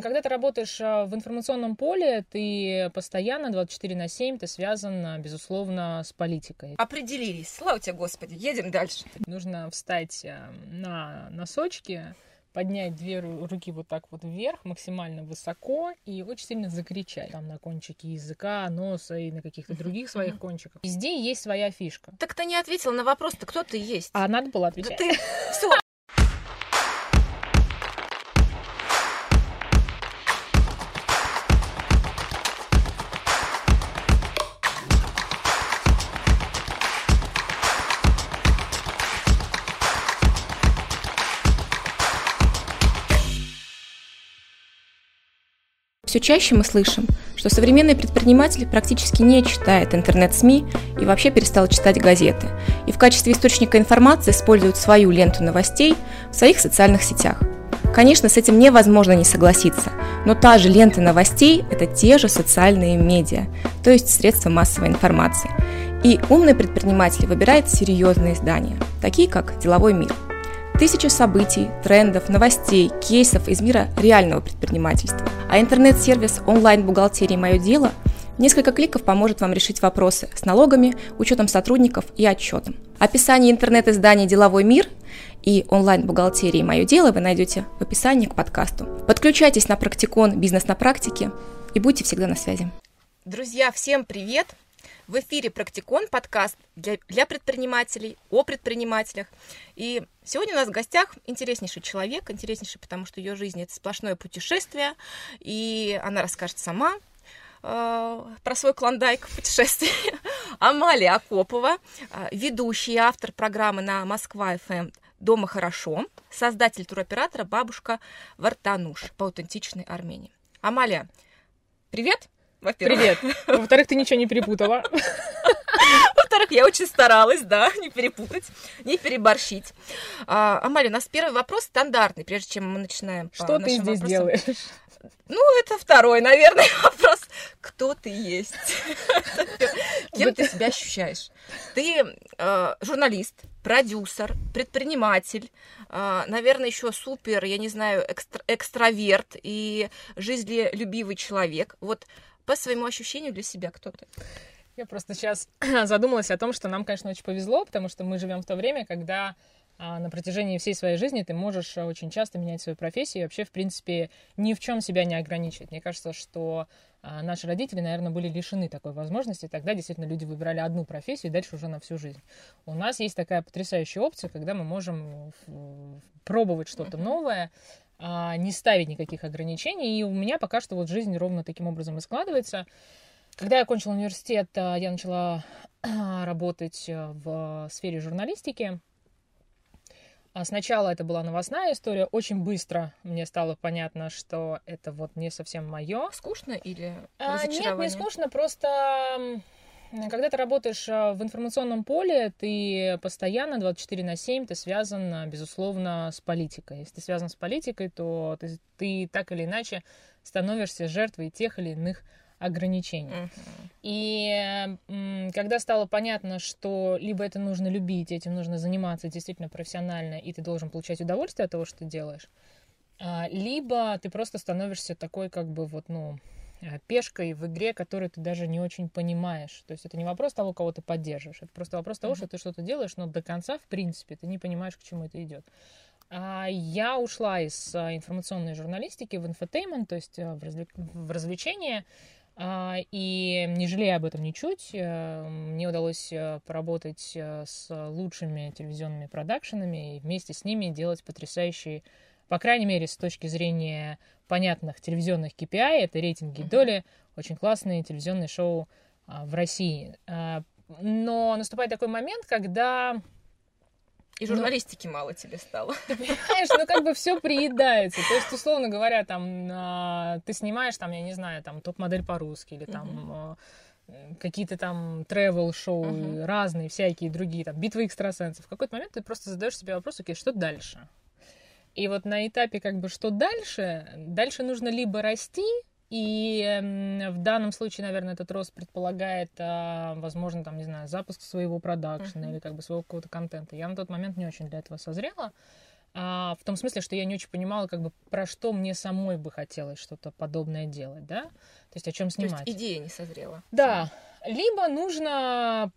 Когда ты работаешь в информационном поле, ты постоянно 24/7, ты связан, безусловно, с политикой. Определились, слава тебе, Господи, едем дальше. Нужно встать на носочки, поднять две руки вот так вот вверх, максимально высоко, и очень сильно закричать. Там на кончике языка, носа и на каких-то других своих кончиках. Везде есть своя фишка. Так ты не ответила на вопрос-то, кто ты есть? А надо было отвечать. Все. Все чаще мы слышим, что современный предприниматель практически не читает интернет-СМИ и вообще перестал читать газеты, и в качестве источника информации использует свою ленту новостей в своих социальных сетях. Конечно, с этим невозможно не согласиться, но та же лента новостей – это те же социальные медиа, то есть средства массовой информации. И умный предприниматель выбирает серьезные издания, такие как «Деловой мир». Тысячи событий, трендов, новостей, кейсов из мира реального предпринимательства. А интернет-сервис онлайн-бухгалтерии «Мое дело» несколько кликов поможет вам решить вопросы с налогами, учетом сотрудников и отчетом. Описание интернет-издания «Деловой мир» и онлайн-бухгалтерии «Мое дело» вы найдете в описании к подкасту. Подключайтесь на Практикон «Бизнес на практике» и будьте всегда на связи. Друзья, всем привет! В эфире «Практикон» подкаст для предпринимателей, о предпринимателях. И сегодня у нас в гостях интереснейший человек, интереснейший, потому что ее жизнь – это сплошное путешествие, и она расскажет сама про свой клондайк путешествия. Амалия Акопова, ведущая и автор программы на Москва ФМ «Дома хорошо», создатель туроператора «Бабушка Вартануш» по аутентичной Армении. Амалия, привет! Во-первых. Привет. Во-вторых, ты ничего не перепутала. Во-вторых, я очень старалась, да, не перепутать, не переборщить. Амалия, у нас первый вопрос стандартный, прежде чем мы начинаем. Что ты здесь делаешь? Ну, это второй, наверное, вопрос. Кто ты есть? Кем ты себя ощущаешь? Ты журналист, продюсер, предприниматель, наверное, еще супер, я не знаю, экстраверт и жизнелюбивый человек. Вот по своему ощущению для себя кто ты? Я просто сейчас задумалась о том, что нам, конечно, очень повезло, потому что мы живем в то время, когда на протяжении всей своей жизни ты можешь очень часто менять свою профессию и вообще, в принципе, ни в чем себя не ограничивать. Мне кажется, что наши родители, наверное, были лишены такой возможности. Тогда действительно люди выбирали одну профессию и дальше уже на всю жизнь. У нас есть такая потрясающая опция, когда мы можем пробовать что-то новое, не ставить никаких ограничений. И у меня пока что вот жизнь ровно таким образом и складывается. Когда я окончила университет, я начала работать в сфере журналистики. Сначала это была новостная история. Очень быстро мне стало понятно, что это вот не совсем мое. Скучно или разочарование? Нет, не скучно, просто когда ты работаешь в информационном поле, ты постоянно 24/7, ты связан, безусловно, с политикой. Если ты связан с политикой, то ты так или иначе становишься жертвой тех или иных ограничений. И когда стало понятно, что либо это нужно любить, этим нужно заниматься действительно профессионально, и ты должен получать удовольствие от того, что ты делаешь, либо ты просто становишься такой, как бы, вот, ну, пешкой в игре, которую ты даже не очень понимаешь. То есть это не вопрос того, кого ты поддерживаешь, это просто вопрос того, что ты что-то делаешь, но до конца, в принципе, ты не понимаешь, к чему это идет. Я ушла из информационной журналистики в инфотеймент, то есть в развлечения, и не жалею об этом ничуть. Мне удалось поработать с лучшими телевизионными продакшенами и вместе с ними делать потрясающие, по крайней мере, с точки зрения понятных телевизионных KPI, это рейтинги и доли, очень классные телевизионные шоу в России. Но наступает такой момент, когда... И журналистики мало тебе стало. Ты понимаешь, ну как бы все приедается. То есть, условно говоря, там ты снимаешь, там, я не знаю, там топ-модель по-русски или там какие-то там travel-шоу, разные всякие другие, там битвы экстрасенсов. В какой-то момент ты просто задаешь себе вопрос, окей, что дальше? И вот на этапе как бы что дальше? Дальше нужно либо расти, и в данном случае, наверное, этот рост предполагает, возможно, там, не знаю, запуск своего продакшена или как бы своего какого-то контента. Я на тот момент не очень для этого созрела. в том смысле, что я не очень понимала, как бы, про что мне самой бы хотелось что-то подобное делать, да? То есть о чем снимать. То есть идея не созрела. Да. Либо нужно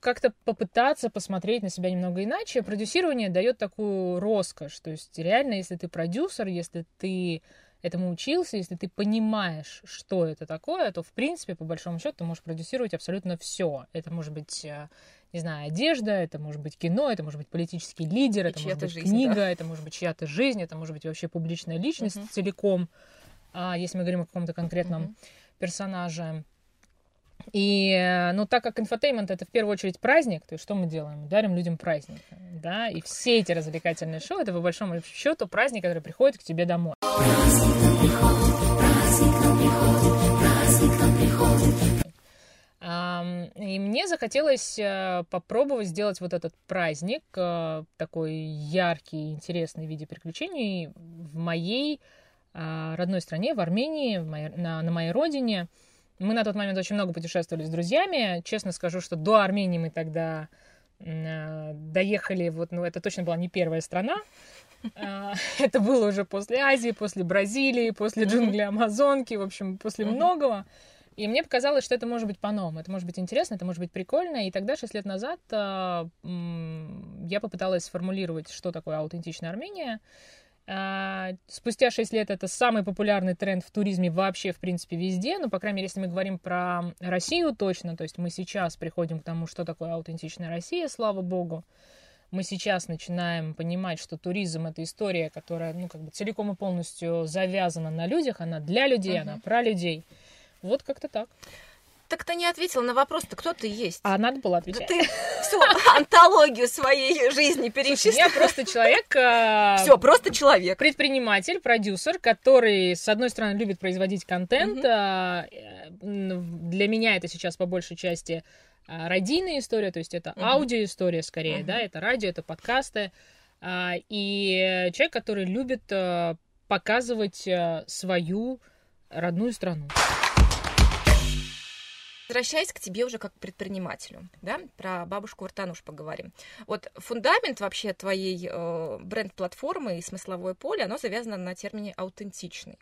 как-то попытаться посмотреть на себя немного иначе. Продюсирование дает такую роскошь. То есть реально, если ты продюсер, если ты этому учился, если ты понимаешь, что это такое, то, в принципе, по большому счету, ты можешь продюсировать абсолютно все. Это может быть, не знаю, одежда, это может быть кино, это может быть политический лидер, это может быть жизнь, книга, да? Это может быть чья-то жизнь, это может быть вообще публичная личность целиком, если мы говорим о каком-то конкретном персонаже. И, ну, так как инфотеймент — это в первую очередь праздник, то есть что мы делаем? Дарим людям праздник, да, и все эти развлекательные шоу — это, по большому счету, праздник, который приходит к тебе домой. И мне захотелось попробовать сделать вот этот праздник, такой яркий, интересный в виде приключений в моей родной стране, в Армении, на моей родине. Мы на тот момент очень много путешествовали с друзьями. Честно скажу, что до Армении мы тогда доехали, вот, ну, это точно была не первая страна. Это было уже после Азии, после Бразилии, после джунглей Амазонки, в общем, после многого. И мне показалось, что это может быть по-новому, это может быть интересно, это может быть прикольно. И тогда, 6 лет назад, я попыталась сформулировать, что такое аутентичная Армения. Спустя 6 лет это самый популярный тренд в туризме вообще, в принципе, везде. Ну, по крайней мере, если мы говорим про Россию точно, то есть мы сейчас приходим к тому, что такое аутентичная Россия, слава богу. Мы сейчас начинаем понимать, что туризм — это история, которая, ну, как бы целиком и полностью завязана на людях, она для людей, она про людей. Вот как-то так. Так ты не ответила на вопрос-то, кто ты есть? А надо было отвечать. Да ты всю антологию своей жизни перечислила. Я просто человек... Все, просто человек. Предприниматель, продюсер, который, с одной стороны, любит производить контент. Для меня это сейчас, по большей части, радийная история, то есть это аудиоистория скорее, да, это радио, это подкасты. И человек, который любит показывать свою родную страну. Возвращаясь к тебе уже как к предпринимателю, да, про бабушку Вартануш поговорим. Вот фундамент вообще твоей бренд-платформы и смысловое поле, оно завязано на термине «аутентичный».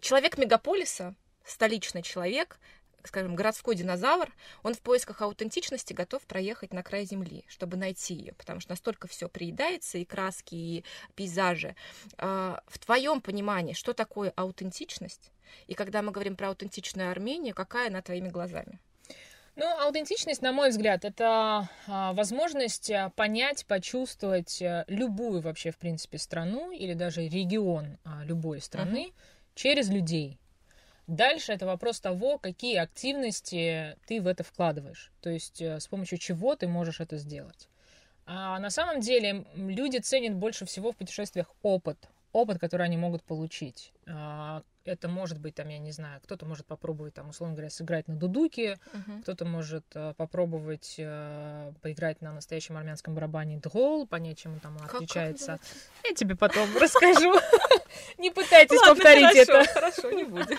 Человек мегаполиса, столичный человек, скажем, городской динозавр, он в поисках аутентичности готов проехать на край земли, чтобы найти ее, потому что настолько все приедается, и краски, и пейзажи. В твоем понимании, что такое аутентичность? И когда мы говорим про аутентичную Армению, какая она твоими глазами? Ну, аутентичность, на мой взгляд, это возможность понять, почувствовать любую вообще, в принципе, страну или даже регион любой страны через людей. Дальше это вопрос того, какие активности ты в это вкладываешь, то есть с помощью чего ты можешь это сделать. А на самом деле люди ценят больше всего в путешествиях опыт, который они могут получить. Это может быть, там, я не знаю, кто-то может попробовать, там, условно говоря, сыграть на дудуке, кто-то может попробовать поиграть на настоящем армянском барабане дгол, понять, чем он там отличается. Я тебе потом расскажу. Не пытайтесь повторить это. Хорошо, не будем.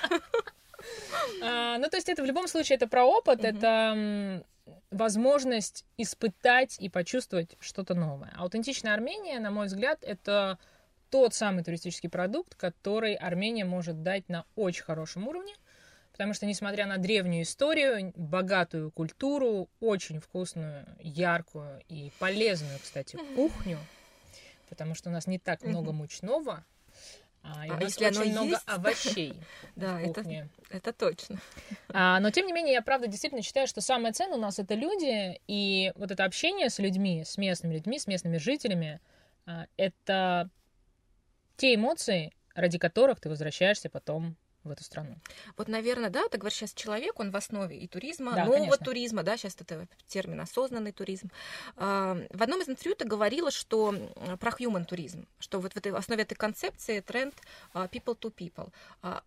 Ну, то есть это в любом случае это про опыт, это возможность испытать и почувствовать что-то новое. Аутентичная Армения, на мой взгляд, это тот самый туристический продукт, который Армения может дать на очень хорошем уровне, потому что, несмотря на древнюю историю, богатую культуру, очень вкусную, яркую и полезную, кстати, кухню, потому что у нас не так много мучного, и у нас очень много есть овощей в кухне. Это точно. Но, тем не менее, я, правда, действительно считаю, что самое ценное у нас — это люди, и вот это общение с людьми, с местными жителями — это те эмоции, ради которых ты возвращаешься потом в эту страну. Вот, наверное, да, ты говоришь, сейчас человек, он в основе и туризма, да, нового туризма, да, сейчас это термин осознанный туризм. В одном из интервью ты говорила, что про human туризм, что вот в основе этой концепции тренд people to people.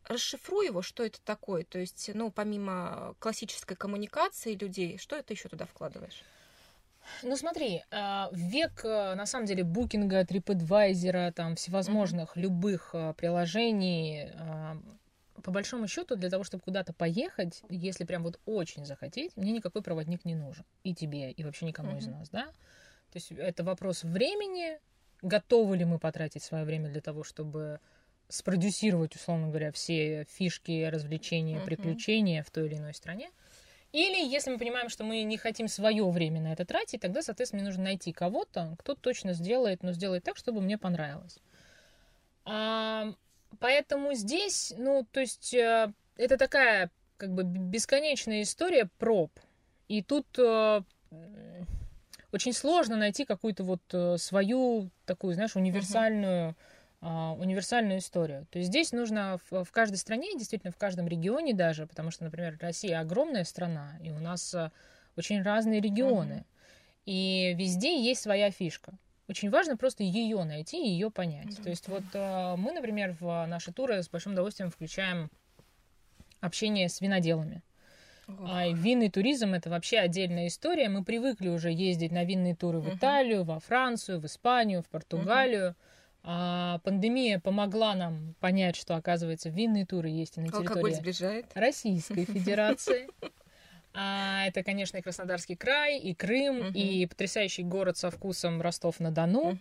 Расшифруй его, что это такое, то есть, ну, помимо классической коммуникации людей, что ты еще туда вкладываешь? Ну, смотри, век, на самом деле, букинга, TripAdvisor, там, всевозможных любых приложений, по большому счету, для того, чтобы куда-то поехать, если прям вот очень захотеть, мне никакой проводник не нужен. И тебе, и вообще никому из нас, да? То есть это вопрос времени, готовы ли мы потратить свое время для того, чтобы спродюсировать, условно говоря, все фишки, развлечения, приключения в той или иной стране. Или если мы понимаем, что мы не хотим свое время на это тратить, тогда, соответственно, мне нужно найти кого-то, кто точно сделает, но сделает так, чтобы мне понравилось. Поэтому здесь, ну, то есть это такая как бы бесконечная история проб. И тут очень сложно найти какую-то вот свою такую, знаешь, универсальную историю. То есть здесь нужно в каждой стране, действительно в каждом регионе даже, потому что, например, Россия огромная страна, и у нас очень разные регионы. И везде есть своя фишка. Очень важно просто ее найти и ее понять. То есть вот мы, например, в наши туры с большим удовольствием включаем общение с виноделами. А винный туризм — это вообще отдельная история. Мы привыкли уже ездить на винные туры в Италию, во Францию, в Испанию, в Португалию. Пандемия помогла нам понять, что, оказывается, винные туры есть и на территории Российской Федерации. Это, конечно, и Краснодарский край, и Крым, и потрясающий город со вкусом Ростов-на-Дону.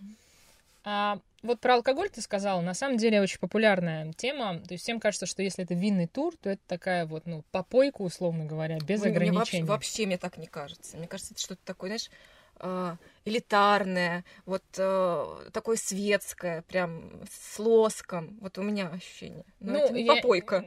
Вот про алкоголь ты сказала. На самом деле очень популярная тема. То есть всем кажется, что если это винный тур, то это такая вот, ну, попойка, условно говоря, без ограничений. Вообще мне так не кажется. Мне кажется, это что-то такое, знаешь, элитарное, вот такое светское, прям с лоском. Вот у меня ощущение. Но ну, это не попойка.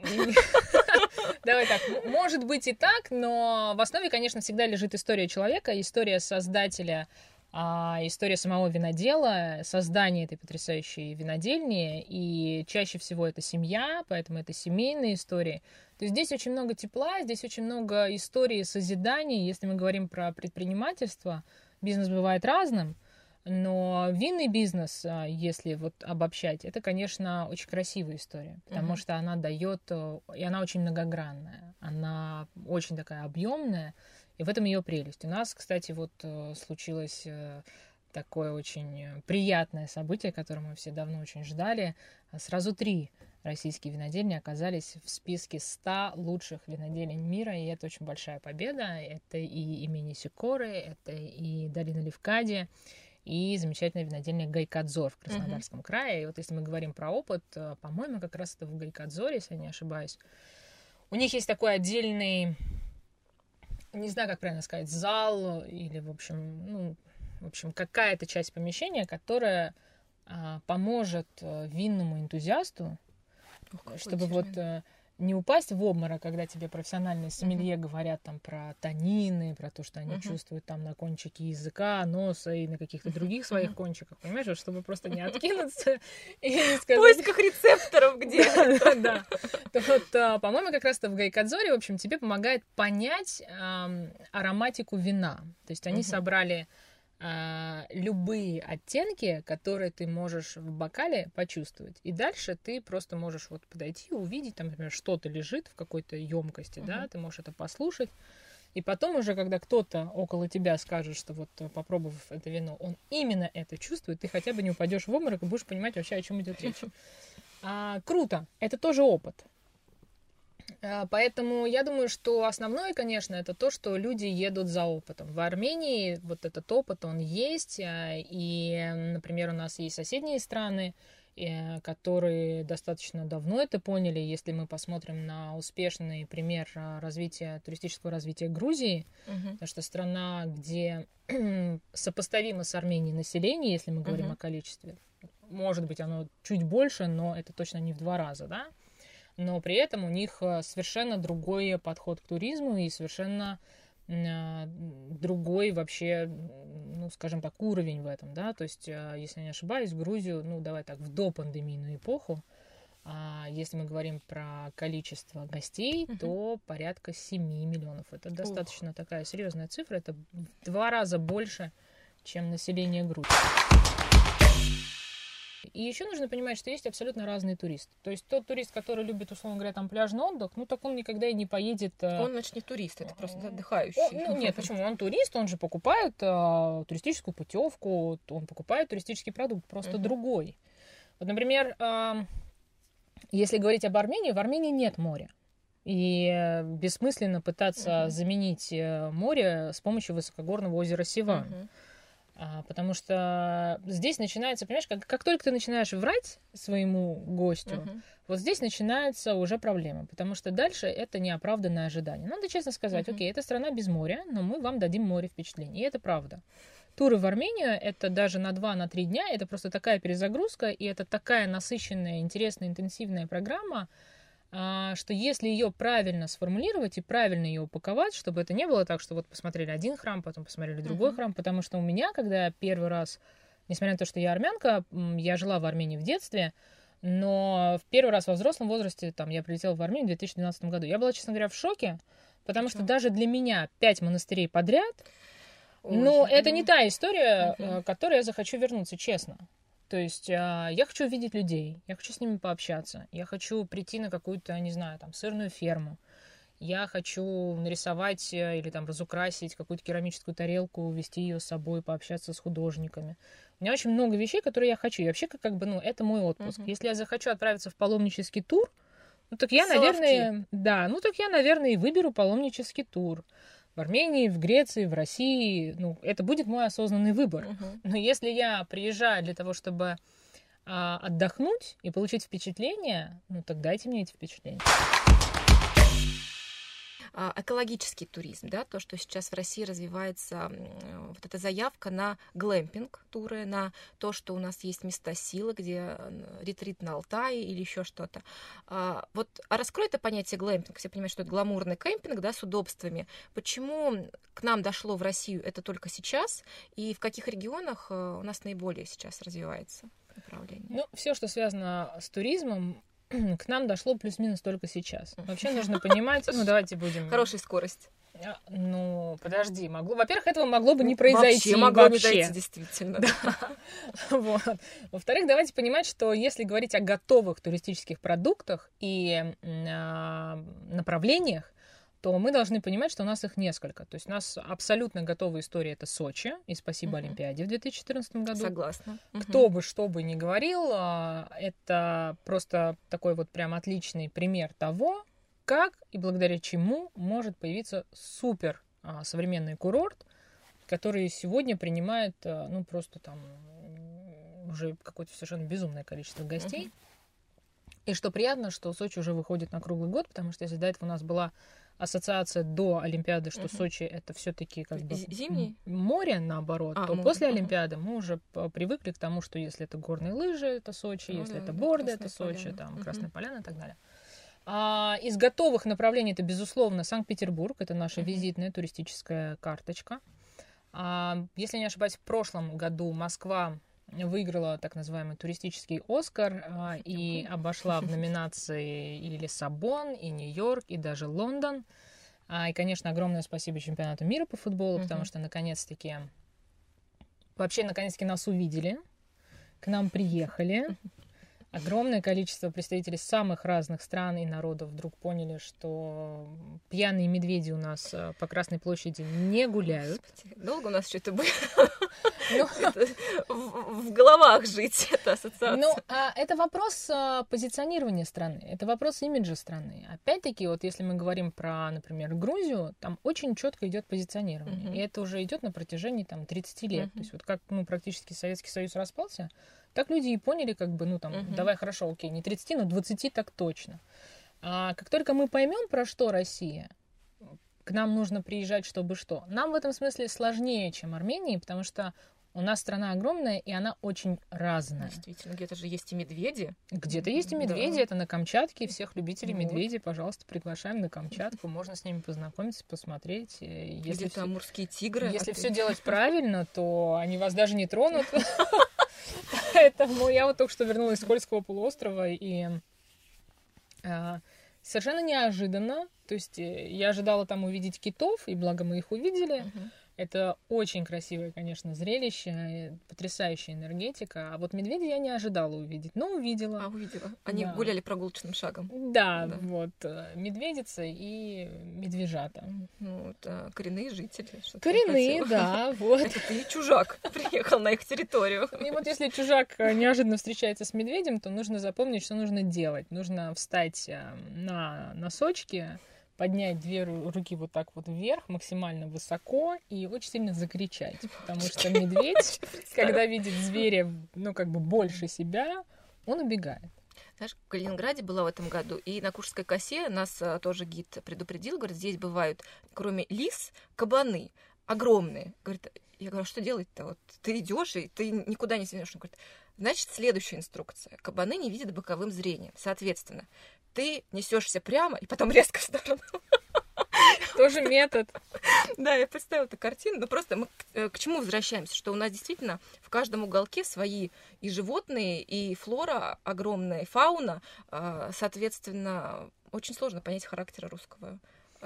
Давай так. Может быть и так, но в основе, конечно, всегда лежит история человека, история создателя, история самого винодела, создание этой потрясающей винодельни, и чаще всего это семья, поэтому это семейные истории. То есть здесь очень много тепла, здесь очень много истории созидания. Если мы говорим про предпринимательство, бизнес бывает разным, но винный бизнес, если вот обобщать, это, конечно, очень красивая история, потому что она дает, и она очень многогранная, она очень такая объемная. И в этом ее прелесть. У нас, кстати, вот случилось такое очень приятное событие, которое мы все давно очень ждали. Сразу 3 российские винодельни оказались в списке 100 лучших виноделин мира, и это очень большая победа. Это и имени Сикоры, это и долина Левкади, и замечательная винодельня Гайкадзор в Краснодарском крае. И вот если мы говорим про опыт, по-моему, как раз это в Гайкадзоре, если я не ошибаюсь, у них есть такой отдельный... не знаю, как правильно сказать, зал или, в общем, ну, в общем, какая-то часть помещения, которая поможет винному энтузиасту, чтобы вот не упасть в обморок, когда тебе профессиональные сомелье говорят там про танины, про то, что они чувствуют там на кончике языка, носа и на каких-то других своих кончиках, понимаешь, вот, чтобы просто не откинуться и сказать... В поисках рецепторов где-то. Да, вот, по-моему, как раз-то в Гайкадзоре, в общем, тебе помогает понять ароматику вина. То есть они собрали любые оттенки, которые ты можешь в бокале почувствовать. И дальше ты просто можешь вот подойти, увидеть, там, например, что-то лежит в какой-то емкости, да, ты можешь это послушать. И потом уже, когда кто-то около тебя скажет, что вот попробовав это вино, он именно это чувствует, ты хотя бы не упадешь в обморок и будешь понимать вообще, о чем идет речь. Круто! Это тоже опыт. Поэтому я думаю, что основное, конечно, это то, что люди едут за опытом. В Армении вот этот опыт, он есть, и, например, у нас есть соседние страны, которые достаточно давно это поняли. Если мы посмотрим на успешный пример развития, туристического развития Грузии, потому что страна, где сопоставимо с Арменией население, если мы говорим о количестве, может быть, оно чуть больше, но это точно не в 2 раза, да? Но при этом у них совершенно другой подход к туризму и совершенно другой вообще, ну, скажем так, уровень в этом, да, то есть, если я не ошибаюсь, Грузию, ну, давай так, в допандемийную эпоху, если мы говорим про количество гостей, то порядка 7 миллионов. Это достаточно такая серьезная цифра, это в 2 раза больше, чем население Грузии. И еще нужно понимать, что есть абсолютно разные туристы. То есть тот турист, который любит, условно говоря, там пляжный отдых, ну так он никогда и не поедет... Он, значит, не турист, это просто отдыхающий. Ну нет, почему? Он турист, он же покупает туристическую путевку, он покупает туристический продукт, просто другой. Вот, например, если говорить об Армении, в Армении нет моря. И бессмысленно пытаться заменить море с помощью высокогорного озера Севан. Потому что здесь начинается, понимаешь, как только ты начинаешь врать своему гостю, вот здесь начинается уже проблема, потому что дальше это неоправданное ожидание. Надо честно сказать, окей, это страна без моря, но мы вам дадим море впечатлений, и это правда. Туры в Армению, это даже на 2-3 дня, это просто такая перезагрузка, и это такая насыщенная, интересная, интенсивная программа, что если ее правильно сформулировать и правильно ее упаковать, чтобы это не было так, что вот посмотрели один храм, потом посмотрели другой храм, потому что у меня, когда я первый раз, несмотря на то, что я армянка, я жила в Армении в детстве, но в первый раз во взрослом возрасте, там, я прилетела в Армению в 2012 году, я была, честно говоря, в шоке, потому что даже для меня 5 монастырей подряд, но это не та история, к которой я захочу вернуться, честно. То есть я хочу увидеть людей, я хочу с ними пообщаться, я хочу прийти на какую-то, не знаю, там, сырную ферму, я хочу нарисовать или там разукрасить какую-то керамическую тарелку, вести ее с собой, пообщаться с художниками. У меня очень много вещей, которые я хочу. И вообще, как бы, ну, это мой отпуск. Если я захочу отправиться в паломнический тур, ну, так я, наверное, да, ну, так я, наверное, и выберу паломнический тур. В Армении, в Греции, в России, ну, это будет мой осознанный выбор. Но если я приезжаю для того, чтобы отдохнуть и получить впечатление, ну, так дайте мне эти впечатления. Экологический туризм, да, то, что сейчас в России развивается вот эта заявка на глэмпинг-туры, на то, что у нас есть места силы, где ретрит на Алтае или еще что-то. Вот, а раскрой это понятие глэмпинг, все понимают, что это гламурный кемпинг, да, с удобствами. Почему к нам дошло в Россию это только сейчас, и в каких регионах у нас наиболее сейчас развивается направление? Ну, все, что связано с туризмом, к нам дошло плюс-минус только сейчас. Вообще нужно понимать, ну давайте будем... Хорошая скорость. Ну, подожди, могло... Во-первых, этого могло бы не произойти. Могло не произойти, действительно. Да. Вот. Во-вторых, давайте понимать, что если говорить о готовых туристических продуктах и направлениях, то мы должны понимать, что у нас их несколько. То есть у нас абсолютно готовая история — это Сочи, и спасибо Олимпиаде в 2014 году. Согласна. Кто бы что бы ни говорил, это просто такой вот прям отличный пример того, как и благодаря чему может появиться супер современный курорт, который сегодня принимает, ну, просто там уже какое-то совершенно безумное количество гостей. И что приятно, что Сочи уже выходит на круглый год, потому что если до этого у нас была ассоциация до Олимпиады, что Сочи это все-таки как бы зимний море, наоборот, то после Олимпиады мы уже привыкли к тому, что если это горные лыжи, это Сочи, если это борды, это Сочи, там Красная Поляна и так далее. Из готовых направлений это, безусловно, Санкт-Петербург, это наша визитная туристическая карточка. Если не ошибаюсь, в прошлом году Москва выиграла так называемый туристический «Оскар» и обошла в номинации и Лиссабон, и Нью-Йорк, и даже Лондон. И, конечно, огромное спасибо чемпионату мира по футболу, потому что, наконец-таки, вообще, наконец-таки нас увидели, к нам приехали. Огромное количество представителей самых разных стран и народов вдруг поняли, что пьяные медведи у нас по Красной площади не гуляют. Господи, долго у нас что-то было в головах жить, эта ассоциация. Ну, это вопрос позиционирования страны, это вопрос имиджа страны. Опять-таки, вот если мы говорим про, например, Грузию, там очень четко идет позиционирование. И это уже идет на протяжении там 30 лет. То есть вот как, ну, практически Советский Союз распался, так люди и поняли, как бы, ну, там, давай, хорошо, окей, не 30, но 20 так точно. А как только мы поймем, про что Россия, к нам нужно приезжать, чтобы что. Нам в этом смысле сложнее, чем Армении, потому что у нас страна огромная, и она очень разная. Действительно, где-то же есть и медведи. Где-то есть и медведи, да. Это на Камчатке. Всех любителей медведей, пожалуйста, приглашаем на Камчатку. Можно с ними познакомиться, посмотреть. Если где-то амурские тигры. Если все делать правильно, то они вас даже не тронут. Поэтому я вот только что вернулась с Кольского полуострова, и совершенно неожиданно, то есть я ожидала там увидеть китов, и благо мы их увидели. Это очень красивое, конечно, зрелище, потрясающая энергетика. А вот медведя я не ожидала увидеть, но увидела. Увидела. Они гуляли прогулочным шагом. Да, вот. Медведицы и медвежата. Ну, да, коренные жители. Коренные, да, вот. Это ты чужак приехал на их территорию. И вот если чужак неожиданно встречается с медведем, то нужно запомнить, что нужно делать. Нужно встать на носочки, поднять две руки вот так вот вверх, максимально высоко, и очень сильно закричать, потому что медведь, когда видит зверя, ну, как бы больше себя, он убегает. Знаешь, в Калининграде была в этом году, и на Куршской косе нас тоже гид предупредил, говорит, здесь бывают, кроме лис, кабаны огромные. Говорит, я говорю, а что делать-то? Вот ты идешь и ты никуда не свернешь. Он говорит, значит, следующая инструкция. Кабаны не видят боковым зрением. Соответственно, ты несешься прямо и потом резко в сторону. Тоже метод. Да, я представила эту картину. Но просто мы к чему возвращаемся? Что у нас действительно в каждом уголке свои и животные, и флора огромная, и фауна. Соответственно, очень сложно понять характер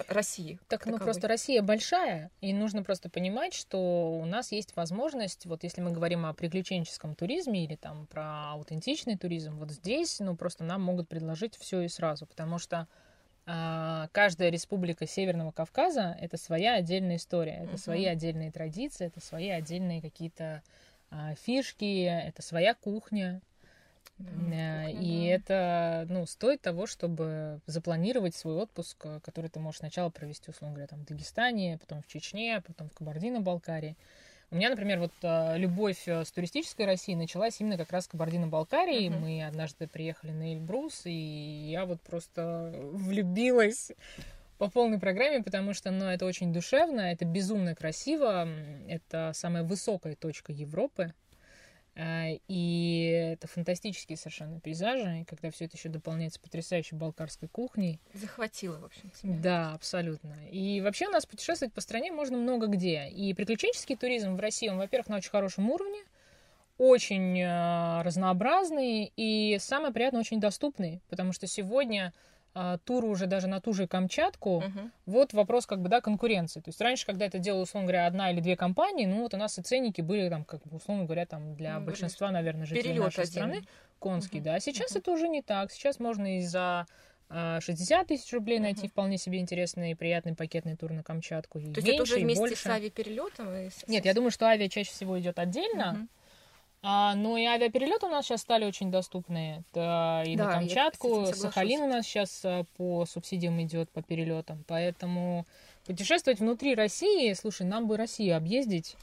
России. Так, ну просто Россия большая, и нужно просто понимать, что у нас есть возможность, вот если мы говорим о приключенческом туризме или там про аутентичный туризм, вот здесь, ну просто нам могут предложить все и сразу, потому что каждая республика Северного Кавказа — это своя отдельная история, это свои отдельные традиции, это свои отдельные какие-то фишки, это своя кухня. Это, ну, стоит того, чтобы запланировать свой отпуск, который ты можешь сначала провести, условно говоря, там, в Дагестане, потом в Чечне, потом в Кабардино-Балкарии. У меня, например, вот любовь с туристической России началась именно как раз в Кабардино-Балкарии. Мы однажды приехали на Эльбрус, и я вот просто влюбилась по полной программе, потому что, ну, это очень душевно, это безумно красиво, это самая высокая точка Европы. И это фантастические совершенно пейзажи, и когда все это еще дополняется потрясающей балкарской кухней. Захватило, в общем, тебя. Да, абсолютно. И вообще у нас путешествовать по стране можно много где. И приключенческий туризм в России, он, во-первых, на очень хорошем уровне, очень разнообразный и, самое приятное, очень доступный, потому что сегодня туры уже даже на ту же Камчатку, вот вопрос как бы, да, конкуренции. То есть раньше, когда это делала, условно говоря, одна или две компании, ну вот у нас и ценники были там, как бы, условно говоря, там для большинства, наверное, жителей нашей страны конские, да. А сейчас это уже не так. Сейчас можно и за 60 000 рублей найти вполне себе интересный и приятный пакетный тур на Камчатку. И то есть это уже вместе больше с авиаперелетом? Нет, я думаю, что авиа чаще всего идет отдельно. Но и авиаперелеты у нас сейчас стали очень доступны. Это и на Камчатку, Сахалин у нас сейчас по субсидиям идет, по перелетам. Поэтому путешествовать внутри России, слушай, нам бы Россию объездить,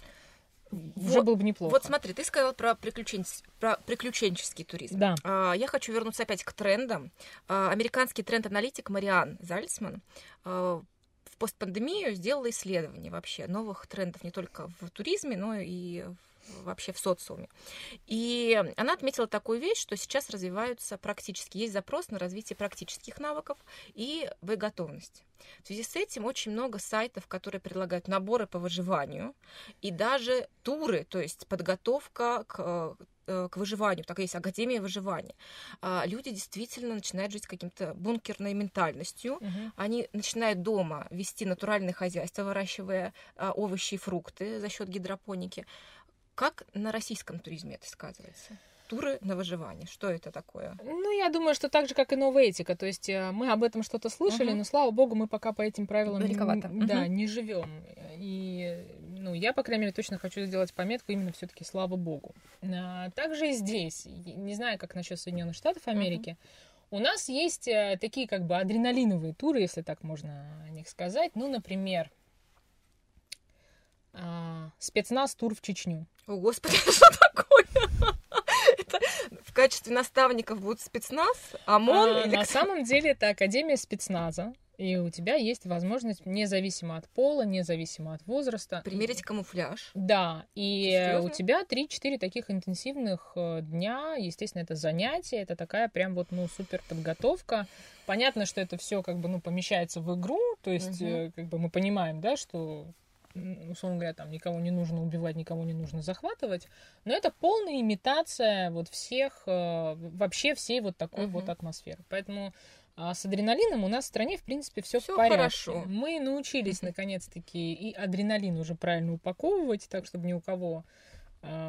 уже было бы неплохо. Вот смотри, ты сказала про приключенческий туризм. Да. Я хочу вернуться опять к трендам. Американский тренд-аналитик Мариан Зальцман в постпандемию сделала исследование вообще новых трендов не только в туризме, но и вообще в социуме. И она отметила такую вещь, что сейчас развиваются практически, есть запрос на развитие практических навыков и боеготовности. В связи с этим очень много сайтов, которые предлагают наборы по выживанию и даже туры, то есть подготовка к выживанию. Так и есть академия выживания. Люди действительно начинают жить каким-то бункерной ментальностью. Они начинают дома вести натуральное хозяйство, выращивая овощи и фрукты за счет гидропоники. Как на российском туризме это сказывается? Туры на выживание. Что это такое? Ну, я думаю, что так же, как и новоэтика. То есть мы об этом что-то слышали, но, слава богу, мы пока по этим правилам не живем. И, ну, я, по крайней мере, точно хочу сделать пометку именно все-таки слава богу. Также и здесь. Не знаю, как насчет Соединенных Штатов Америки. У нас есть такие как бы адреналиновые туры, если так можно о них сказать. Ну, например, спецназ-тур в Чечню. О, Господи, что такое? Это в качестве наставников будут спецназ, ОМОН? На самом деле это Академия спецназа. И у тебя есть возможность, независимо от пола, независимо от возраста... Примерить камуфляж. Да, и серьезно? У тебя 3-4 таких интенсивных дня, естественно, это занятие, это такая прям вот, ну, супер подготовка. Понятно, что это все как бы, ну, помещается в игру, то есть как бы мы понимаем, да, что... условно говоря, там никого не нужно убивать, никого не нужно захватывать, но это полная имитация вот всех, вообще всей вот такой вот атмосферы. Поэтому с адреналином у нас в стране, в принципе, все в порядке. Хорошо. Мы научились, наконец-таки, и адреналин уже правильно упаковывать, так, чтобы ни у кого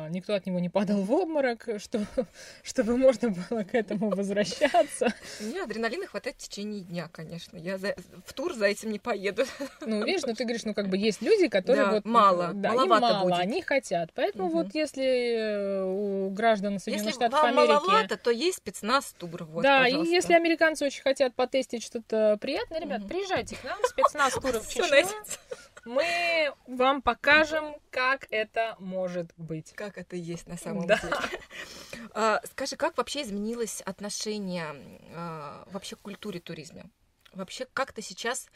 Никто от него не падал в обморок, чтобы можно было к этому возвращаться. Мне адреналина хватает в течение дня, конечно. Я в тур за этим не поеду. Ну, видишь, ну ты говоришь, ну как бы есть люди, которые да, вот... Мало, да, маловато будет. Они хотят. Поэтому вот если у граждан Соединенных Штатов Америки... Если маловато, то есть спецназ тур. Вот, да, пожалуйста. И если американцы очень хотят потестить что-то приятное, ребят, приезжайте к нам, спецназ туров в Чечне. Мы вам покажем, как это может быть. Как это есть на самом деле. Скажи, как вообще изменилось отношение вообще к культуре туризма? Вообще, как ты сейчас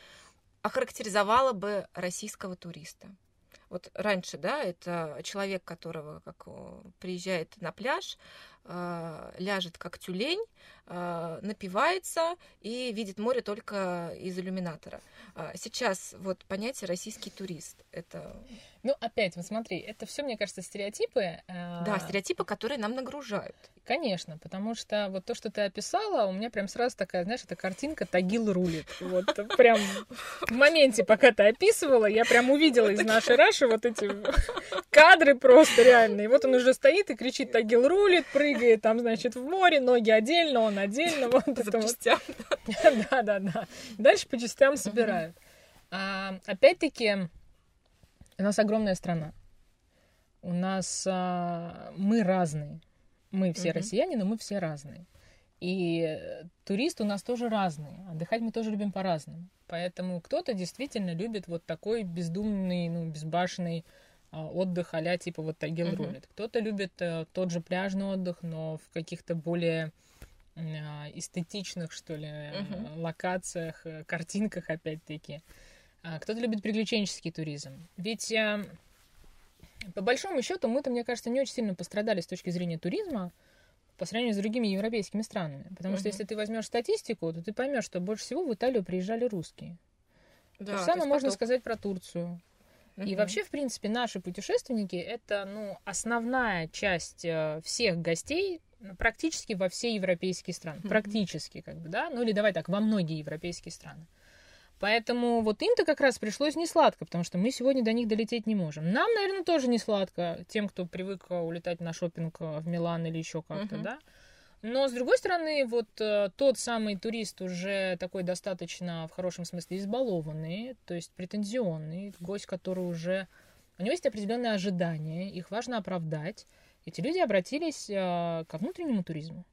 охарактеризовала бы российского туриста? Вот раньше, да, это человек, которого как приезжает на пляж, ляжет как тюлень, напивается и видит море только из иллюминатора. Сейчас вот понятие «российский турист» — это... Ну, опять, вот смотри, это все, мне кажется, стереотипы. Да, стереотипы, которые нам нагружают. Конечно, потому что вот то, что ты описала, у меня прям сразу такая, знаешь, эта картинка «Тагил рулит». Вот прям в моменте, пока ты описывала, я прям увидела из нашей Раши вот эти кадры просто реальные. Вот он уже стоит и кричит «Тагил рулит», прыгает там, значит, в море, ноги отдельно, он отдельно. Вот это по частям. Да-да-да. Дальше по частям собирают. Опять-таки... У нас огромная страна. У нас мы разные. Мы все россияне, но мы все разные. И туристы у нас тоже разные. Отдыхать мы тоже любим по-разному. Поэтому кто-то действительно любит вот такой бездумный, ну, безбашенный отдых а-ля типа вот Тагил рулит. Кто-то любит тот же пляжный отдых, но в каких-то более эстетичных, что ли, локациях, картинках опять-таки. Кто-то любит приключенческий туризм. Ведь, по большому счету, мы-то, мне кажется, не очень сильно пострадали с точки зрения туризма по сравнению с другими европейскими странами. Потому что если ты возьмешь статистику, то ты поймешь, что больше всего в Италию приезжали русские. Да, то же самое можно сказать про Турцию. И вообще, в принципе, наши путешественники — это, ну, основная часть всех гостей практически во все европейские страны. Практически, как бы, да? Ну, или давай так, во многие европейские страны. Поэтому вот им-то как раз пришлось не сладко, потому что мы сегодня до них долететь не можем. Нам, наверное, тоже не сладко, тем, кто привык улетать на шопинг в Милан или еще как-то, да. Но, с другой стороны, вот тот самый турист уже такой достаточно, в хорошем смысле, избалованный, то есть претензионный, гость, который уже... У него есть определенные ожидания, их важно оправдать. Эти люди обратились ко внутреннему туризму.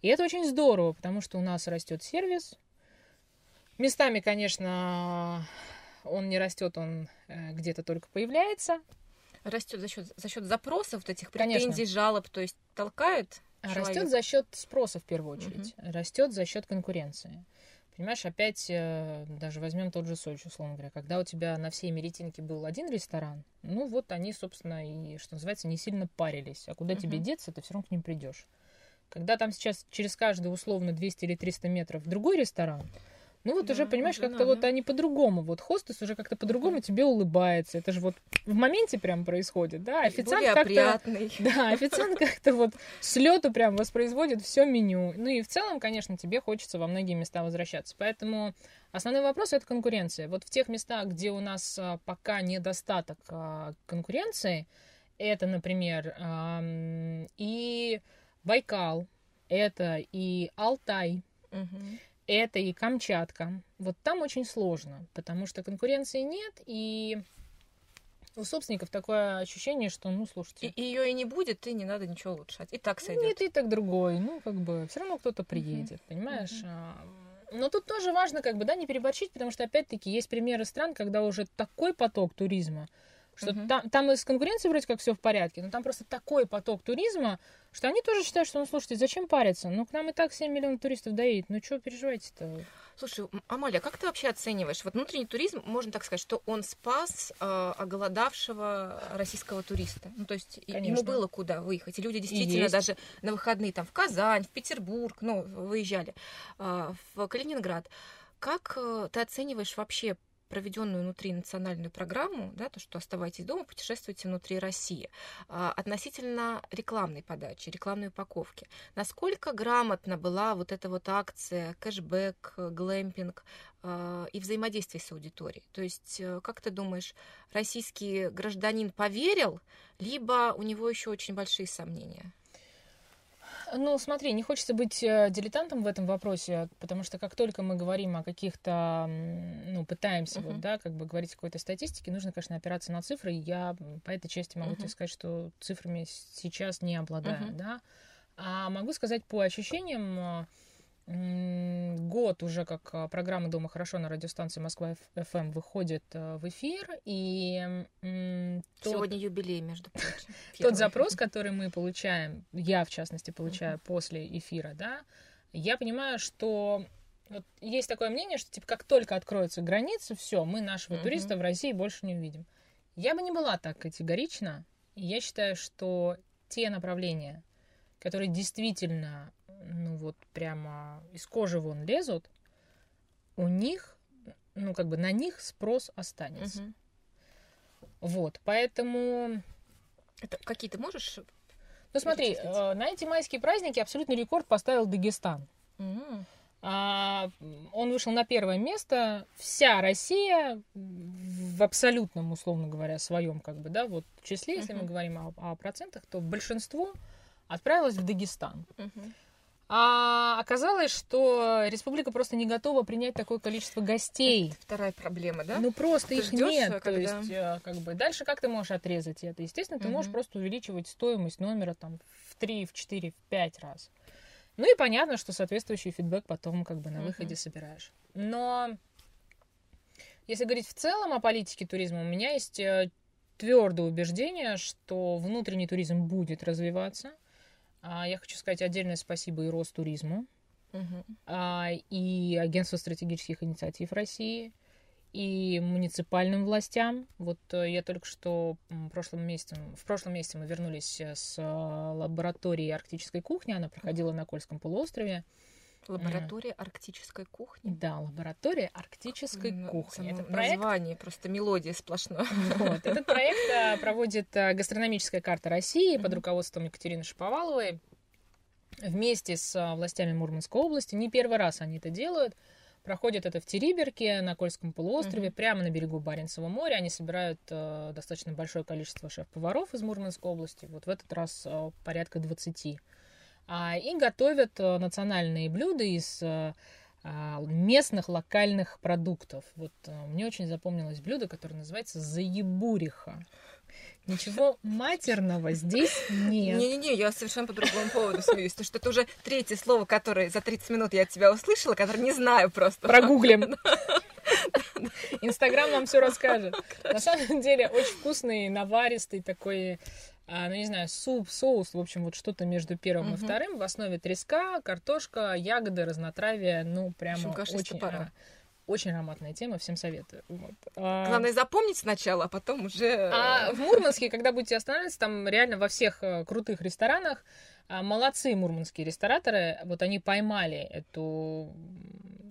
И это очень здорово, потому что у нас растет сервис. Местами, конечно, он не растет, он где-то только появляется. Растет за счет запросов, вот этих претензий, конечно. Жалоб, то есть толкает человека. Растет за счет спроса, в первую очередь. Растет за счет конкуренции. Понимаешь, опять даже возьмем тот же Сочи, условно говоря. Когда у тебя на всей Меретинке был один ресторан, ну вот они, собственно, и, что называется, не сильно парились. А куда тебе деться, ты все равно к ним придешь. Когда там сейчас через каждые, условно, 200 или 300 метров другой ресторан, ну вот да, уже, понимаешь, как-то да, вот да. Они по-другому, вот хостес уже как-то по-другому тебе улыбается, это же вот в моменте прям происходит, да, официант как-то вот с лету прям воспроизводит все меню, ну и в целом, конечно, тебе хочется во многие места возвращаться, поэтому основной вопрос — это конкуренция, вот в тех местах, где у нас пока недостаток конкуренции, это, например, и Байкал, это и Алтай, это и Камчатка. Вот там очень сложно, потому что конкуренции нет, и у собственников такое ощущение, что, ну, слушайте... И ее и не будет, и не надо ничего улучшать. И так сойдет. Нет, и так другой. Ну, как бы, все равно кто-то приедет, понимаешь? Но тут тоже важно, как бы, да, не переборщить, потому что, опять-таки, есть примеры стран, когда уже такой поток туризма, что там из конкуренции вроде как все в порядке, но там просто такой поток туризма, что они тоже считают, что, ну, слушайте, зачем париться? Ну, к нам и так 7 миллионов туристов доедет, ну, чего переживаете-то? Слушай, Амалия, как ты вообще оцениваешь? Вот внутренний туризм, можно так сказать, что он спас оголодавшего российского туриста. Ну, то есть ему было куда выехать. И люди действительно даже на выходные там в Казань, в Петербург, ну, выезжали, в Калининград. Как ты оцениваешь вообще проведенную внутри национальную программу, да, то, что оставайтесь дома, путешествуйте внутри России, относительно рекламной подачи, рекламной упаковки. Насколько грамотно была вот эта вот акция, кэшбэк, глэмпинг и взаимодействие с аудиторией? То есть, как ты думаешь, российский гражданин поверил, либо у него еще очень большие сомнения? Ну, смотри, не хочется быть дилетантом в этом вопросе, потому что как только мы говорим о каких-то, ну, пытаемся вот, да, как бы говорить о какой-то статистике, нужно, конечно, опираться на цифры. Я по этой части могу тебе сказать, что цифрами сейчас не обладаю, да. А могу сказать по ощущениям, год уже как программа «Дома хорошо» на радиостанции Москва ФМ выходит в эфир, и сегодня юбилей, между прочим. Тот запрос, который мы получаем, я в частности получаю после эфира, да, я понимаю, что вот есть такое мнение, что типа как только откроются границы, все, мы нашего туриста в России больше не увидим. Я бы не была так категорична. Я считаю, что те направления, которые действительно, ну вот прямо из кожи вон лезут, у них, ну как бы на них спрос останется. Вот, поэтому... Это какие ты можешь? Ну смотри, на эти майские праздники абсолютный рекорд поставил Дагестан. Он вышел на первое место. Вся Россия в абсолютном, условно говоря, своем как бы, да, вот числе, если мы говорим о процентах, то большинство отправилось в Дагестан. А оказалось, что республика просто не готова принять такое количество гостей. Это вторая проблема, да? Ну, просто ты их ждёшь, нет. Когда... То есть, как бы, дальше как ты можешь отрезать это? Естественно, ты можешь просто увеличивать стоимость номера там, в 3, в 4, в 5 раз. Ну и понятно, что соответствующий фидбэк потом как бы на выходе собираешь. Но если говорить в целом о политике туризма, у меня есть твердое убеждение, что внутренний туризм будет развиваться. Я хочу сказать отдельное спасибо и Ростуризму, и Агентству стратегических инициатив России, и муниципальным властям. Вот я только что в прошлом месяце мы вернулись с лаборатории арктической кухни, она проходила на Кольском полуострове. Лаборатория арктической кухни? Да, лаборатория арктической кухни. Это проект... название, просто мелодия сплошная. Вот. Этот проект проводит гастрономическая карта России под руководством Екатерины Шаповаловой вместе с властями Мурманской области. Не первый раз они это делают. Проходит это в Териберке, на Кольском полуострове, прямо на берегу Баренцева моря. Они собирают достаточно большое количество шеф-поваров из Мурманской области. Вот в этот раз порядка 20. И готовят национальные блюда из местных локальных продуктов. Вот мне очень запомнилось блюдо, которое называется «Заебуриха». Ничего матерного здесь нет. Не-не-не, я совершенно по другому поводу смеюсь. Потому что это уже третье слово, которое за 30 минут я от тебя услышала, которое не знаю просто. Прогуглим. Инстаграм нам все расскажет. На самом деле очень вкусный, наваристый такой... ну, не знаю, суп, соус, в общем, вот что-то между первым и вторым. В основе треска, картошка, ягоды, разнотравие, ну, прямо очень, очень ароматная тема, всем советую. Вот. Главное запомнить сначала, а потом уже... А в Мурманске, когда будете останавливаться, там реально во всех крутых ресторанах, молодцы мурманские рестораторы, вот они поймали эту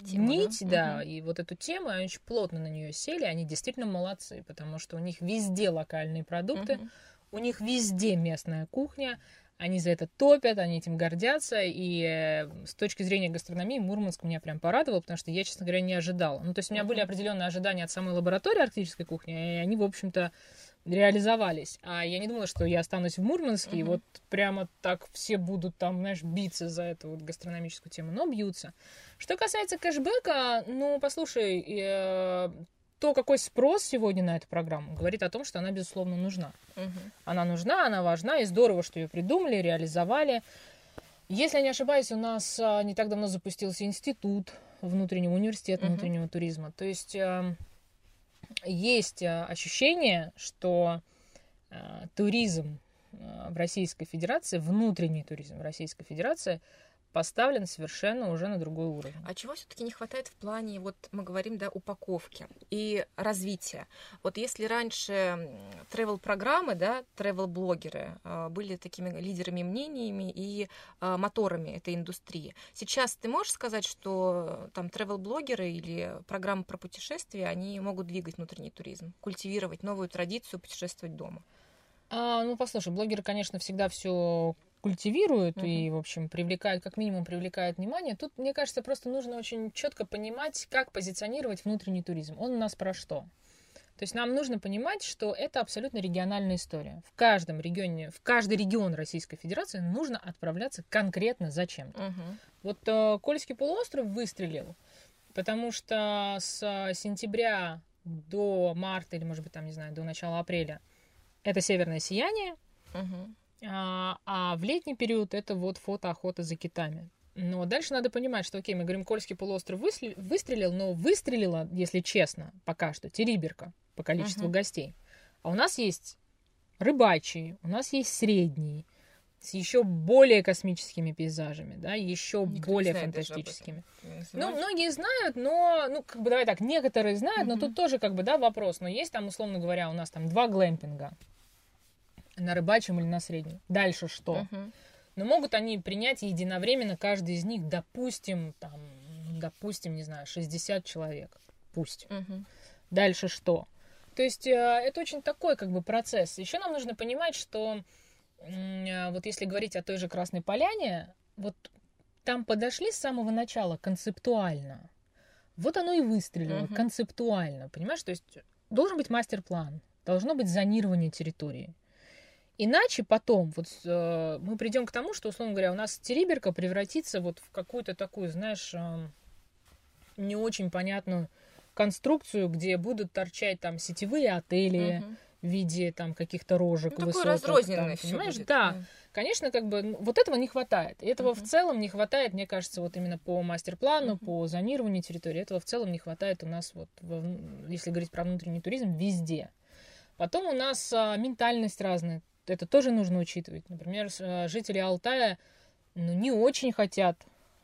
тему, нить, да, и вот эту тему, они очень плотно на нее сели, они действительно молодцы, потому что у них везде локальные продукты, у них везде местная кухня, они за это топят, они этим гордятся, и с точки зрения гастрономии Мурманск меня прям порадовал, потому что я, честно говоря, не ожидала. Ну, то есть у меня были определенные ожидания от самой лаборатории арктической кухни, и они, в общем-то, реализовались. А я не думала, что я останусь в Мурманске, и вот прямо так все будут там, знаешь, биться за эту вот гастрономическую тему, но бьются. Что касается кэшбэка, ну, послушай, то, какой спрос сегодня на эту программу, говорит о том, что она, безусловно, нужна. Она нужна, она важна, и здорово, что ее придумали, реализовали. Если я не ошибаюсь, у нас не так давно запустился институт внутреннего университета, внутреннего туризма. То есть есть ощущение, что туризм в Российской Федерации, внутренний туризм в Российской Федерации поставлен совершенно уже на другой уровень. А чего все-таки не хватает в плане, вот мы говорим, да, упаковки и развития? Вот если раньше travel-программы, да, travel-блогеры были такими лидерами мнениями и моторами этой индустрии, сейчас ты можешь сказать, что там travel-блогеры или программы про путешествия, они могут двигать внутренний туризм, культивировать новую традицию путешествовать дома? Ну, послушай, блогеры, конечно, всегда все культивируют и, в общем, привлекают, как минимум, привлекают внимание. Тут, мне кажется, просто нужно очень четко понимать, как позиционировать внутренний туризм. Он у нас про что? То есть нам нужно понимать, что это абсолютно региональная история. В каждом регионе, в каждый регион Российской Федерации нужно отправляться конкретно зачем-то. Вот Кольский полуостров выстрелил, потому что с сентября до марта, или, может быть, там, не знаю, до начала апреля, это северное сияние. А в летний период это вот фотоохота за китами. Но дальше надо понимать, что, окей, мы говорим, Кольский полуостров выстрелил, но выстрелила, если честно, пока что Териберка по количеству гостей. А у нас есть рыбачьи, у нас есть средние, с еще более космическими пейзажами, да, еще никто более фантастическими. Ну, многие знают, но, ну, как бы, давай так, некоторые знают, но тут тоже, как бы, да, вопрос. Но есть там, условно говоря, у нас там 2 глэмпинга. На рыбачьем или на среднем. Дальше что? Но могут они принять единовременно каждый из них, допустим, не знаю, 60 человек. Пусть. Дальше что? То есть это очень такой, как бы, процесс. Еще нам нужно понимать, что вот если говорить о той же Красной Поляне, вот там подошли с самого начала концептуально. Вот оно и выстрелило концептуально, понимаешь? То есть должен быть мастер-план, должно быть зонирование территории. Иначе потом вот, мы придем к тому, что, условно говоря, у нас Териберка превратится вот в какую-то такую, знаешь, не очень понятную конструкцию, где будут торчать там сетевые отели в виде там каких-то рожек, ну, высоток. Такое разрозненное всё, понимаешь? Будет. Да. Конечно, как бы вот этого не хватает. И этого в целом не хватает, мне кажется, вот именно по мастер-плану, по зонированию территории. Этого в целом не хватает у нас, вот, если говорить про внутренний туризм, везде. Потом у нас ментальность разная. Это тоже нужно учитывать. Например, жители Алтая, ну, не очень хотят,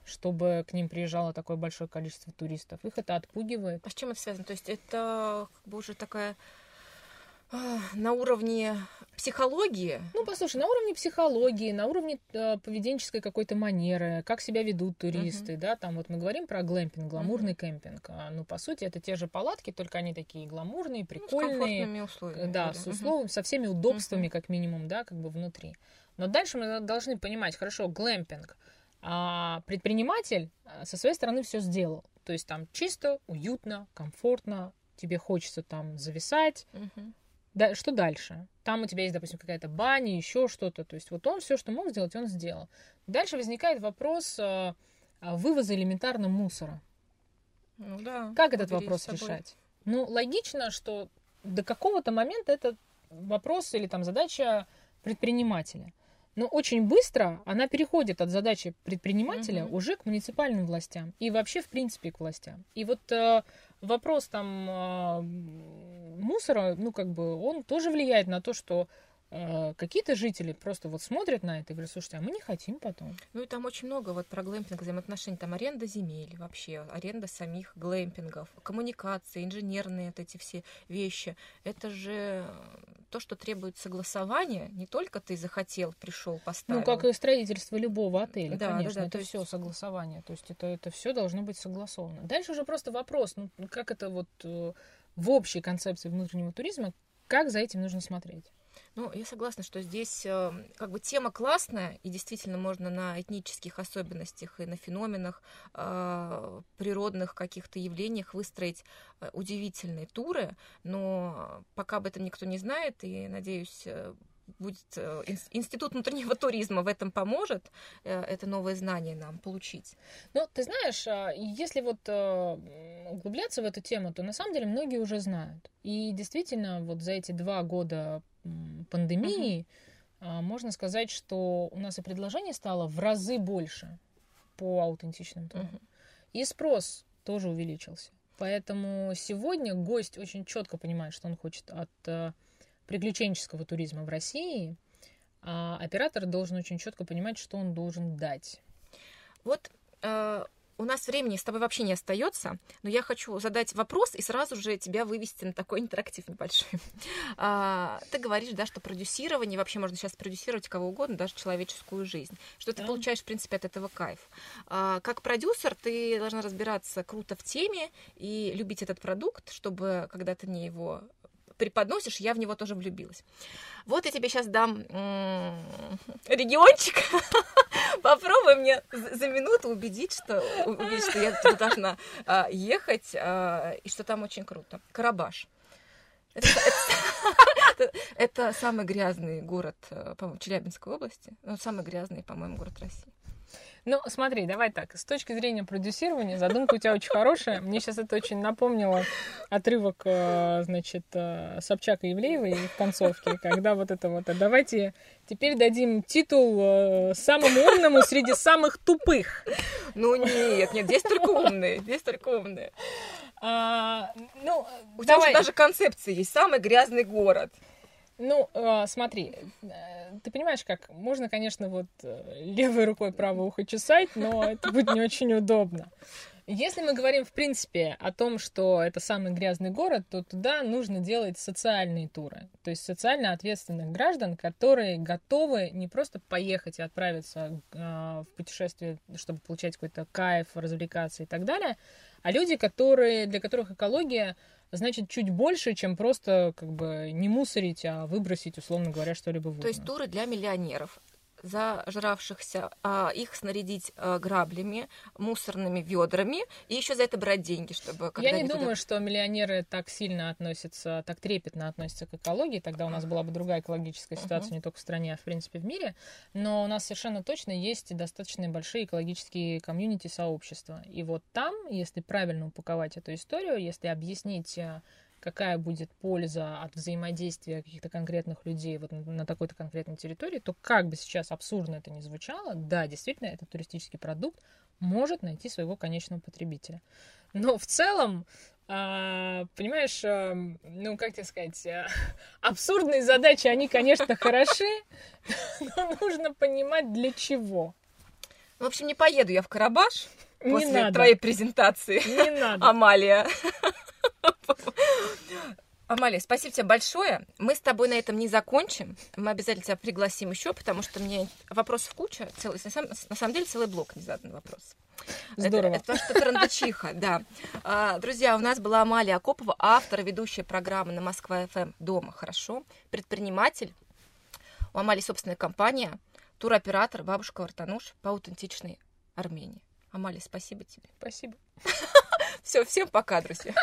чтобы к ним приезжало такое большое количество туристов. Их это отпугивает. А с чем это связано? То есть это, как бы, уже такая на уровне психологии? Ну, послушай, на уровне психологии, на уровне поведенческой какой-то манеры, как себя ведут туристы, да, там вот мы говорим про глэмпинг, гламурный кемпинг, ну, по сути, это те же палатки, только они такие гламурные, прикольные. Ну, с комфортными условиями. Да, с условиями, со всеми удобствами, как минимум, да, как бы внутри. Но дальше мы должны понимать, хорошо, глэмпинг, предприниматель со своей стороны все сделал, то есть там чисто, уютно, комфортно, тебе хочется там зависать, да, что дальше? Там у тебя есть, допустим, какая-то баня, еще что-то. То есть вот он все, что мог сделать, он сделал. Дальше возникает вопрос вывоза элементарно мусора. Ну, да, как этот вопрос решать? Ну, логично, что до какого-то момента это вопрос или там задача предпринимателя. Но очень быстро она переходит от задачи предпринимателя уже к муниципальным властям и вообще, в принципе, к властям. И вот вопрос там мусора, ну, как бы, он тоже влияет на то, что какие-то жители просто вот смотрят на это и говорят, слушайте, а мы не хотим потом. Ну, и там очень много вот про глэмпинг взаимоотношений, там аренда земель вообще, аренда самих глэмпингов, коммуникации, инженерные вот эти все вещи. Это же то, что требует согласования, не только ты захотел, пришел, поставил. Ну, как и строительство любого отеля, да, конечно, да, это все согласование, то есть это все должно быть согласовано. Дальше уже просто вопрос, ну, как это вот в общей концепции внутреннего туризма, как за этим нужно смотреть? Ну, я согласна, что здесь как бы тема классная, и действительно можно на этнических особенностях и на феноменах, природных каких-то явлениях выстроить удивительные туры, но пока об этом никто не знает, и, надеюсь, будет Институт внутреннего туризма в этом поможет, это новое знание нам получить. Ну, ты знаешь, если вот углубляться в эту тему, то на самом деле многие уже знают. И действительно, вот за эти 2 года пандемии можно сказать, что у нас и предложение стало в разы больше по аутентичным турам. И спрос тоже увеличился. Поэтому сегодня гость очень четко понимает, что он хочет от приключенческого туризма в России, а оператор должен очень четко понимать, что он должен дать. Вот у нас времени с тобой вообще не остается, но я хочу задать вопрос и сразу же тебя вывести на такой интерактив небольшой. Ты говоришь, да, что продюсирование, вообще можно сейчас продюсировать кого угодно, даже человеческую жизнь, что ты получаешь, в принципе, от этого кайф. Как продюсер ты должна разбираться круто в теме и любить этот продукт, чтобы, когда ты мне его преподносишь, я в него тоже влюбилась. Вот я тебе сейчас дам региончик. Попробуй мне за минуту убедить, что я туда должна ехать, и что там очень круто. Карабаш. Это самый грязный город, по-моему, Челябинской области. Ну, самый грязный, по-моему, город России. Ну, смотри, давай так. С точки зрения продюсирования, задумка у тебя очень хорошая. Мне сейчас это очень напомнило отрывок, значит, Собчак и Евлеевой в концовке, когда вот это вот «давайте теперь дадим титул самому умному среди самых тупых». Ну нет, здесь только умные. У тебя уже даже концепция есть. Самый грязный город. Ну, смотри, ты понимаешь, как можно, конечно, вот левой рукой правое ухо чесать, но это будет не очень удобно. Если мы говорим, в принципе, о том, что это самый грязный город, то туда нужно делать социальные туры. То есть социально ответственных граждан, которые готовы не просто поехать и отправиться в путешествие, чтобы получать какой-то кайф, развлекаться и так далее, а люди, для которых экология значит чуть больше, чем просто как бы не мусорить, а выбросить, условно говоря, что-либо в урну. То есть туры для миллионеров, зажравшихся, их снарядить граблями, мусорными ведрами и еще за это брать деньги, чтобы... Я не думаю, что миллионеры так сильно относятся, так трепетно относятся к экологии, тогда у нас была бы другая экологическая ситуация не только в стране, а в принципе в мире, но у нас совершенно точно есть достаточно большие экологические комьюнити сообщества, и вот там, если правильно упаковать эту историю, если объяснить, какая будет польза от взаимодействия каких-то конкретных людей вот на такой-то конкретной территории, то как бы сейчас абсурдно это ни звучало, да, действительно, этот туристический продукт может найти своего конечного потребителя. Но в целом, понимаешь, ну, как тебе сказать, абсурдные задачи, они, конечно, хороши, но нужно понимать, для чего. В общем, не поеду я в Карабаш после твоей презентации, Амалия. Амалия, спасибо тебе большое. Мы с тобой на этом не закончим. Мы обязательно тебя пригласим еще, потому что мне вопросов куча. На самом деле целый блок не задан вопрос. Здорово. Это потому что трандычиха, да. Друзья, у нас была Амалия Акопова, автор и ведущая программы на Москва ФМ «Дома хорошо», предприниматель. У Амалии собственная компания, туроператор «Бабушка Вартануш» по аутентичной Армении. Амалия, спасибо тебе. Спасибо. Все, всем пока, друзья.